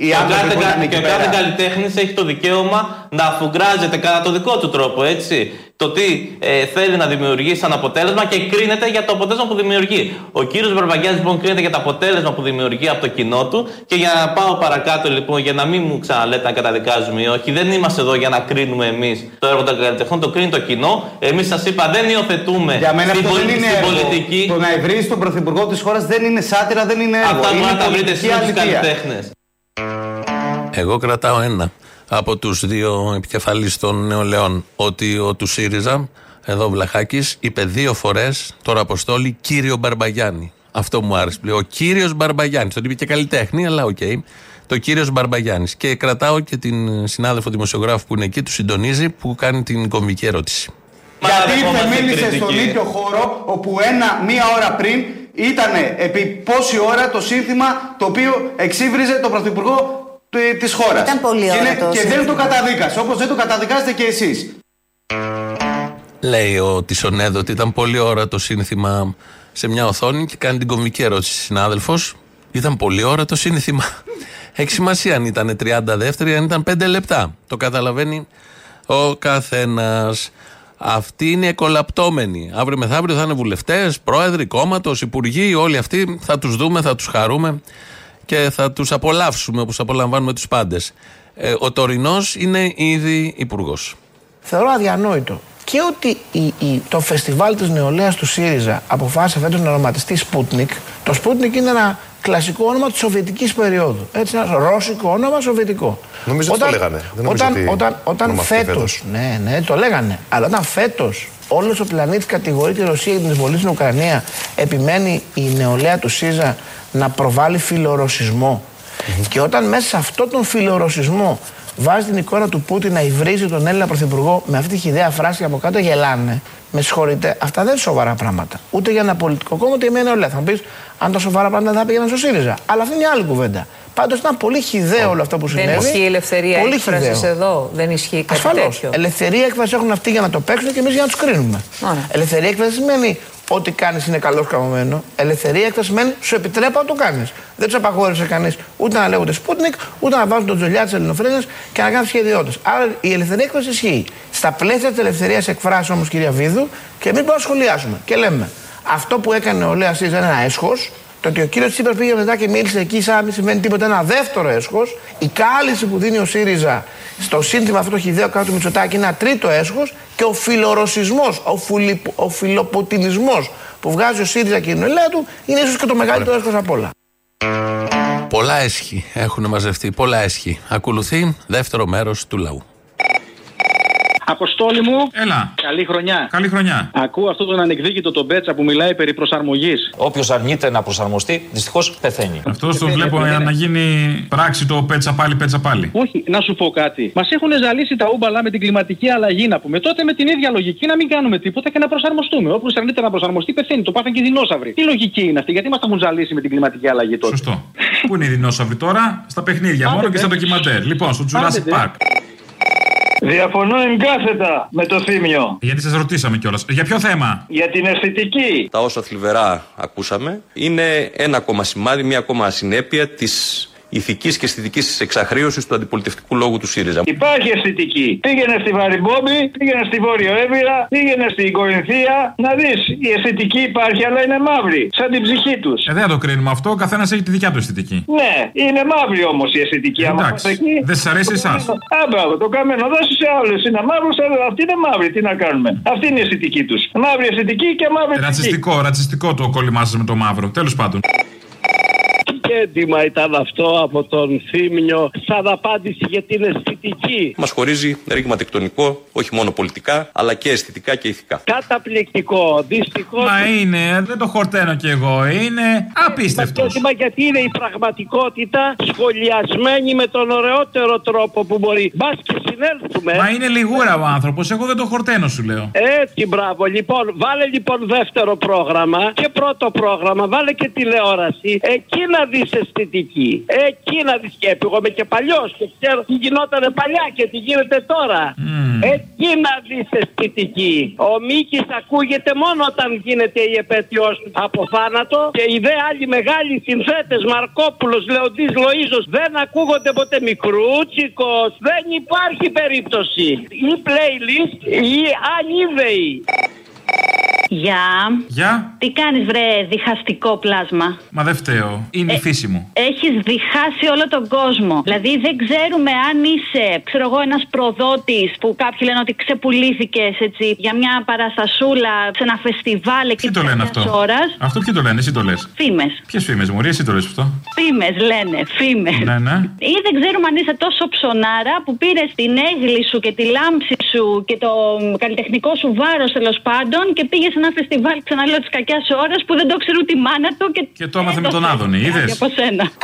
οι άνθρωποι που ήταν εκεί πέρα. Κάθε καλλιτέχνης έχει το δικαίωμα να αφουγκράζεται κατά το δικό του τρόπο, έτσι, το τι θέλει να δημιουργήσει σαν αποτέλεσμα και κρίνεται για το αποτέλεσμα που δημιουργεί. Ο κύριος Μπαρμπαγιάννης λοιπόν κρίνεται για το αποτέλεσμα που δημιουργεί από το κοινό του. Και για να πάω παρακάτω λοιπόν, για να μην μου ξαναλέτε να καταδικάζουμε ή όχι, δεν είμαστε εδώ για να κρίνουμε εμείς το έργο των καλλιτεχνών, το κρίνει το κοινό. Εμείς σας είπα, δεν υιοθετούμε στην πολιτική. Το να ευρύσει τον πρωθυπουργό της χώρας δεν είναι σάτυρα, δεν είναι έργο. Αυτά μπορείτε να τα βρείτε εσείς τους καλλιτέχνες. Εγώ κρατάω ένα από τους δύο επικεφαλείς των νεολαίων, ότι ο του ΣΥΡΙΖΑ, εδώ ο Βλαχάκης, είπε δύο φορές, τώρα Αποστόλη, κύριο Μπαρμπαγιάννη. Αυτό μου άρεσε. Ο κύριος Μπαρμπαγιάννης. Τον είπε και καλλιτέχνη, αλλά οκ. Το κύριος Μπαρμπαγιάννης. Και κρατάω και την συνάδελφο δημοσιογράφου που είναι εκεί, του συντονίζει, που κάνει την κομβική ερώτηση. Γιατί ήρθε, μίλησε στον ίδιο χώρο, όπου μία ώρα πριν ήταν επί πόση ώρα το σύνθημα το οποίο εξύβριζε τον πρωθυπουργό της χώρας. Ήταν πολύ ωραίο. Και δεν το καταδίκασε, όπως δεν το καταδικάσετε και εσείς. Λέει ο Τισονέδο ότι ήταν πολύ ώρα το σύνθημα σε μια οθόνη και κάνει την κομβική ερώτηση. Συνάδελφος, ήταν πολύ ώρα το σύνθημα. Έχει σημασία αν ήταν 30 δεύτερη, αν ήταν 5 λεπτά. Το καταλαβαίνει ο καθένας. Αυτοί είναι εκολαπτώμενοι. Αύριο μεθαύριο θα είναι βουλευτές, πρόεδροι, κόμματος, υπουργοί. Όλοι αυτοί θα τους δούμε, θα τους χαρούμε και θα τους απολαύσουμε όπως απολαμβάνουμε τους πάντες. Ο τωρινός είναι ήδη υπουργός. Θεωρώ αδιανόητο και ότι το φεστιβάλ της νεολαίας του ΣΥΡΙΖΑ αποφάσισε φέτος να ονοματιστεί Σπούτνικ. Το Σπούτνικ είναι ένα κλασικό όνομα της Σοβιετικής περίοδου. Έτσι, ένα ρώσικο όνομα, σοβιετικό. Νομίζω ότι το λέγανε. Όταν φέτος. Ναι, το λέγανε. Αλλά όταν φέτος όλος ο πλανήτης κατηγορεί τη Ρωσία για την εισβολή στην Ουκρανία, επιμένει η νεολαία του ΣΥΡΙΖΑ να προβάλλει φιλορωσισμό. Και όταν μέσα σε αυτόν τον φιλορωσισμό βάζει την εικόνα του Πούτιν να υβρίζει τον Έλληνα πρωθυπουργό με αυτή τη χυδαία φράση από κάτω, γελάνε. Με συγχωρείτε, αυτά δεν είναι σοβαρά πράγματα. Ούτε για ένα πολιτικό κόμμα, ούτε για μια νεολαία. Θα μου πεις, αν τα σοβαρά πράγματα δεν θα πήγαιναν στο ΣΥΡΙΖΑ. Αλλά αυτή είναι μια άλλη κουβέντα. Πάντως ήταν πολύ χυδαίο όλο αυτό που συνέβη. Δεν ισχύει η ελευθερία έκφρασης εδώ. Δεν ισχύει κάτι τέτοιο. Ελευθερία έκφραση έχουν αυτοί για να το παίξουν και εμείς για να τους κρίνουμε. Ελευθερία έκφραση σημαίνει ό,τι κάνεις είναι καλώς καμωμένο. Ελευθερία έκφραση σημαίνει σου επιτρέπω να το κάνεις. Δεν τους απαγόρευσε κανείς ούτε να λέγονται Σπούτνικ, ούτε να βάζουν τον Τσολιά της Ελληνοφρένειας και να κάνουν σχέδιό τους. Άρα η ελευθερία έκφραση ισχύει. Στα πλαίσια της ελευθερίας εκφράσεως όμως, κυρία Βίδου, και εμείς μπορούμε να σχολιάσουμε. Και λέμε αυτό που έκανε ο Λέα Σίζα είναι ένα έσχος. Το ότι ο κύριος Τσίπρας πήγε μετά και μίλησε εκεί, σαν να μην συμβαίνει τίποτα, ένα δεύτερο έσχος. Η κάλυψη που δίνει ο ΣΥΡΙΖΑ στο σύνθημα αυτό το χυδαίο κάτω του Μητσοτάκη είναι ένα τρίτο έσχος. Και ο φιλορωσισμός, ο φιλοπουτινισμός που βγάζει ο ΣΥΡΙΖΑ και η νεολαία του είναι ίσως και το μεγαλύτερο έσχος απ' όλα. Πολλά έσχη έχουν μαζευτεί, πολλά έσχη. Ακολουθεί δεύτερο μέρος του λαού. Αποστόλη μου, έλα. Καλή χρονιά. Καλή χρονιά. Ακούω αυτόν τον ανεκδίκητο τον Πέτσα που μιλάει περί προσαρμογής. Όποιος αρνείται να προσαρμοστεί, δυστυχώς πεθαίνει. Αυτό το βλέπω να γίνει πράξη το Πέτσα πάλι, Πέτσα πάλι. Όχι, να σου πω κάτι. Μας έχουν ζαλίσει τα ούμπαλα με την κλιματική αλλαγή. Να πούμε τότε με την ίδια λογική να μην κάνουμε τίποτα και να προσαρμοστούμε. Όποιος αρνείται να προσαρμοστεί, πεθαίνει. Το πάθαν και οι δεινόσαυροι. Τι λογική είναι αυτή, γιατί μας τα έχουν ζαλίσει με την κλιματική αλλαγή τότε. Σωστό. Πού είναι οι δεινόσαυροι τώρα, στα παιχνίδια μόνο και στα ντοκιμαντέρ. Λοιπόν, στο Jurassic Park. Διαφωνώ εγκάθετα με το Θήμιο. Γιατί σας ρωτήσαμε κιόλας. Για ποιο θέμα? Για την αισθητική. Τα όσα θλιβερά ακούσαμε είναι ένα ακόμα σημάδι, μια ακόμα συνέπεια της ηθικής και αισθητικής εξαχρείωσης του αντιπολιτευτικού λόγου του ΣΥΡΙΖΑ. Υπάρχει αισθητική. Πήγαινε στη Βαριμπόμπη, πήγαινε στη Βόρειο Έβυρα, πήγαινε στην Κορινθία. Να δεις, η αισθητική υπάρχει, αλλά είναι μαύρη. Σαν την ψυχή τους. Δεν θα το κρίνουμε αυτό, ο καθένας έχει τη δικιά του αισθητική. Ναι, είναι μαύρη όμως η αισθητική. Εντάξει. Εκεί, δεν σας αρέσει εσάς. Άμπραβο, το καμένο δώσει σε άλλους. Είναι μαύρος, αλλά αυτή είναι μαύρη. Τι να κάνουμε. Αυτή είναι η αισθητική τους. Μαύρη αισθητική και μαύρη αισθητική. Ρατσιστικό το κόλλημά σας με το μαύρο. Τέλος πάντων. Τι έντοιμα ήταν αυτό από τον Θήμιο, σαν απάντηση για την αισθητική. Μας χωρίζει ρήγμα τεκτονικό, όχι μόνο πολιτικά, αλλά και αισθητικά και ηθικά. Καταπληκτικό, δυστυχώς. Μα είναι, δεν το χορταίνω κι εγώ, είναι απίστευτο. Έντοιμα γιατί είναι η πραγματικότητα σχολιασμένη με τον ωραιότερο τρόπο που μπορεί. Μπας και συνέλθουμε. Μα είναι λιγούρα ο άνθρωπος, εγώ δεν το χορταίνω, σου λέω. Έτσι, μπράβο. Λοιπόν, βάλε λοιπόν δεύτερο πρόγραμμα και πρώτο πρόγραμμα, βάλε και τηλεόραση. Εκεί να δεις αισθητική. Εκεί να δεις και πήγαμε και παλιός και ξέρω τι γινόταν παλιά και τι γίνεται τώρα. Εκεί να δεις αισθητική. Ο Μίκης ακούγεται μόνο όταν γίνεται η επέτειος από θάνατο και οι δε άλλοι μεγάλοι συνθέτες Μαρκόπουλος, Λεοντής, Λοΐζος δεν ακούγονται ποτέ. Μικρούτσικος, δεν υπάρχει περίπτωση. Ή playlist ή ανίδεοι. Γεια. Τι κάνεις βρε διχαστικό πλάσμα? Μα δεν φταίω, είναι η φύση μου. Έχεις διχάσει όλο τον κόσμο. Δηλαδή δεν ξέρουμε αν είσαι, ξέρω εγώ, ένας προδότης που κάποιοι λένε ότι ξεπουλήθηκες έτσι για μια παραστασούλα σε ένα φεστιβάλ εκεί το λένε αυτό. Ώρας. Αυτό ποιοι το λένε, εσύ το λες? Φήμες. Ποιες φήμες, μωρή, εσύ το λες αυτό? Φήμες λένε, φήμες. Ναι. Ή δεν ξέρουμε αν είσαι τόσο ψωνάρα που πήρες την έγλη σου και τη λάμψη σου και το καλλιτεχνικό σου βάρος τέλος πάντων και πήγες ένα φεστιβάλ, ξαναλέω, τη κακιά ώρα που δεν το ξέρουν τη μάνα του. Και το έμαθε με τον Άδωνη, είδες.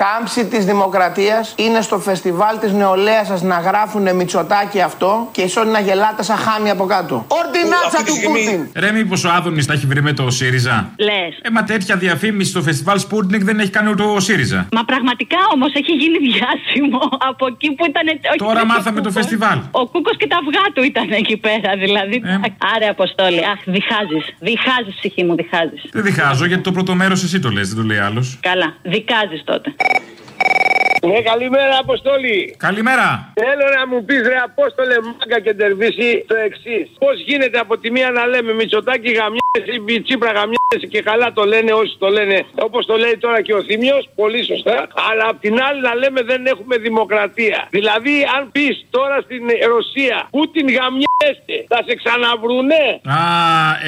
Κάμψη τη δημοκρατία είναι στο φεστιβάλ τη νεολαία σα να γράφουνε Μητσοτάκη αυτό και ισόν να γελάτε σαν χάμια από κάτω. Ορτινάτσα του Πούτιν. Ρε, μήπως ο Άδωνης τα έχει βρει με το ΣΥΡΙΖΑ. Λες. Μα τέτοια διαφήμιση στο φεστιβάλ Sputnik δεν έχει κάνει ούτε ο ΣΥΡΙΖΑ. Μα πραγματικά όμως έχει γίνει διάσημο από εκεί που ήταν. Τώρα μάθαμε το φεστιβάλ. Ο Κούκος και τα αυγά του ήταν εκεί πέρα, δηλαδή. Άρα, Αποστόλη, αχ, διχάζεις. Διχάζεις, ψυχή μου, διχάζεις. Δεν διχάζω γιατί το πρώτο μέρος εσύ το λες, δεν το λέει άλλος. Καλά, δικάζεις τότε. Ναι, καλημέρα, Αποστόλη. Καλημέρα. Θέλω να μου πεις, ρε Απόστολε, μάγκα και ντερβίση, το εξής. Πώς γίνεται από τη μία να λέμε Μητσοτάκη γαμιές ή Τσίπρα γαμιές και καλά το λένε όσοι το λένε, όπως το λέει τώρα και ο Θήμιος, πολύ σωστά. Αλλά απ' την άλλη να λέμε δεν έχουμε δημοκρατία. Δηλαδή, αν πεις τώρα στην Ρωσία Πούτιν γαμιέστε, θα σε ξαναβρούνε. Α,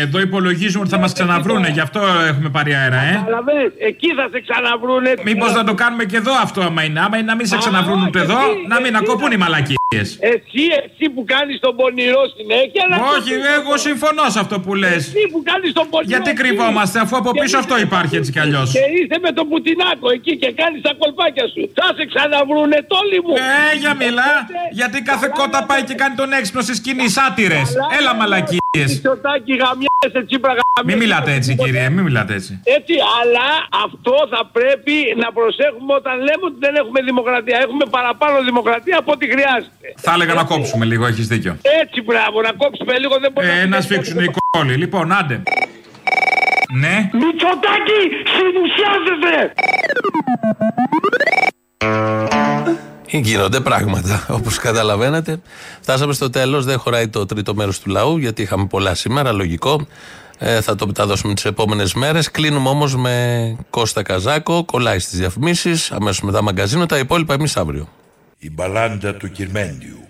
εδώ υπολογίζουν ότι θα μας ξαναβρούνε, γι' αυτό έχουμε πάρει αέρα, Καταλαβαίνεις, εκεί θα σε ξαναβρούνε. Μήπως να το κάνουμε και εδώ αυτό, άμα είναι. Να μην σε ξαναβρούν ούτε εδώ, να μην ακοπούν οι μαλακίες. Εσύ που κάνεις τον πονηρό συνέχεια να. Όχι, εγώ συμφωνώ σε αυτό που λες. Εσύ που κάνεις τον πονηρό. Γιατί κρυβόμαστε, αφού από πίσω αυτό υπάρχει έτσι κι αλλιώς. Και είσαι με τον Πουτινάκο εκεί και κάνεις τα κολπάκια σου. Θα σε ξαναβρούνε, τόλοι μου. Για μιλά, γιατί κάθε κότα πάει και κάνει τον έξυπνο στις σκηνή, άτυρες. Έλα μαλακίες. Μητσοτάκη γαμιέστε, Τσίπρα γαμιέστε. Μην μιλάτε έτσι, κύριε, μην μιλάτε έτσι. Έτσι, αλλά αυτό θα πρέπει να προσέχουμε όταν λέμε ότι δεν έχουμε δημοκρατία. Έχουμε παραπάνω δημοκρατία από ό,τι χρειάζεται. Θα έλεγα να κόψουμε λίγο, έχεις δίκιο. Έτσι, μπράβο, να κόψουμε λίγο, δεν μπορεί να σφίξουν οι κόλλοι. Λοιπόν, άντε. Ναι. Μητσοτάκη, συνουσιάζεσαι! Γίνονται πράγματα, όπως καταλαβαίνετε. Φτάσαμε στο τέλος, δεν χωράει το τρίτο μέρος του λαού, γιατί είχαμε πολλά σήμερα, λογικό. Θα το μεταδώσουμε τις επόμενες μέρες. Κλείνουμε όμως με Κώστα Καζάκο. Κολλάει στις διαφημίσεις. Αμέσως μετά μαγκαζίνο. Τα υπόλοιπα εμείς αύριο. Η μπαλάντα του Κυρμέντιου.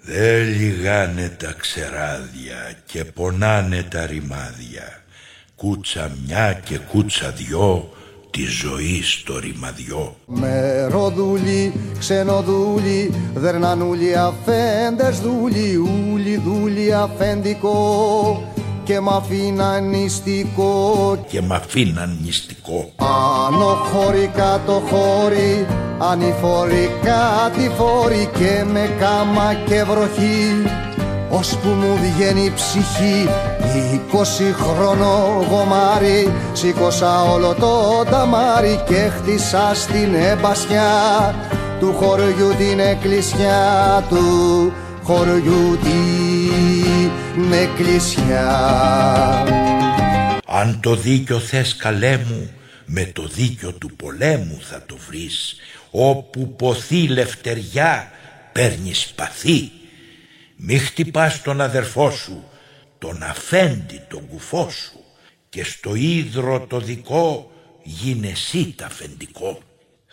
Δεν λιγάνε τα ξεράδια και πονάνε τα ρημάδια. Κούτσα μια και κούτσα δυο τη ζωή στο ρημαδιό. Με ροδούλι, ξενοδούλι, δερνανούλι, αφέντες δούλι, ούλι, δούλι, αφέντικο. Και μ' αφήναν νηστικό. Και μ' αφήναν νηστικό. Άνω χώρι, κάτω χώρι, ανηφόρι, κατηφόρι. Και με κάμα και βροχή, ώσπου μου βγαίνει η ψυχή. 20χρονο γομάρι, σήκωσα όλο το ταμάρι. Και χτίσα στην εμπασιά του χωριού την εκκλησιά του. Χωριού την εκκλησιά. Αν το δίκιο θες καλέ μου, με το δίκιο του πολέμου θα το βρεις. Όπου ποθεί λευτεριά παίρνεις παθή. Μη χτυπάς τον αδερφό σου, τον αφέντη τον κουφό σου. Και στο ίδρο το δικό γίνε εσύ τ' αφεντικό.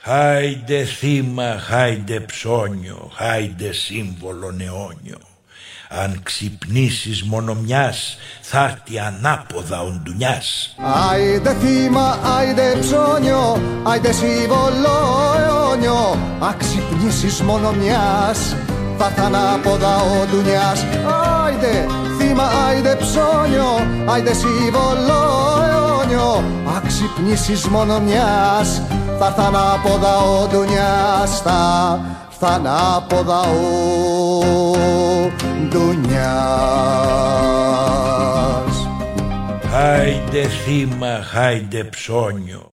Χάιντε θύμα, χάιντε ψώνιο, χάιντε σύμβολο αιώνιο. Αν ξυπνήσεις μόνο μιας, θα'ρθει ανάποδα οντουνιάς. Άιντε θύμα, άιντε ψώνιο, άιντε σύμβολο αιώνιο. Αν ξυπνήσεις μόνο μιας, θα'ρθει ανάποδα οντουνιάς. Άιντε θύμα, άιντε ψώνιο, άιντε σύμβολο αιώνιο. Αν ξυπνήσεις μόνο μιας, θα έρθαν άποδα ο Ντουνιάς, θα έρθαν άποδα ο Ντουνιάς. Χάιντε θύμα, χάιντε ψώνιο.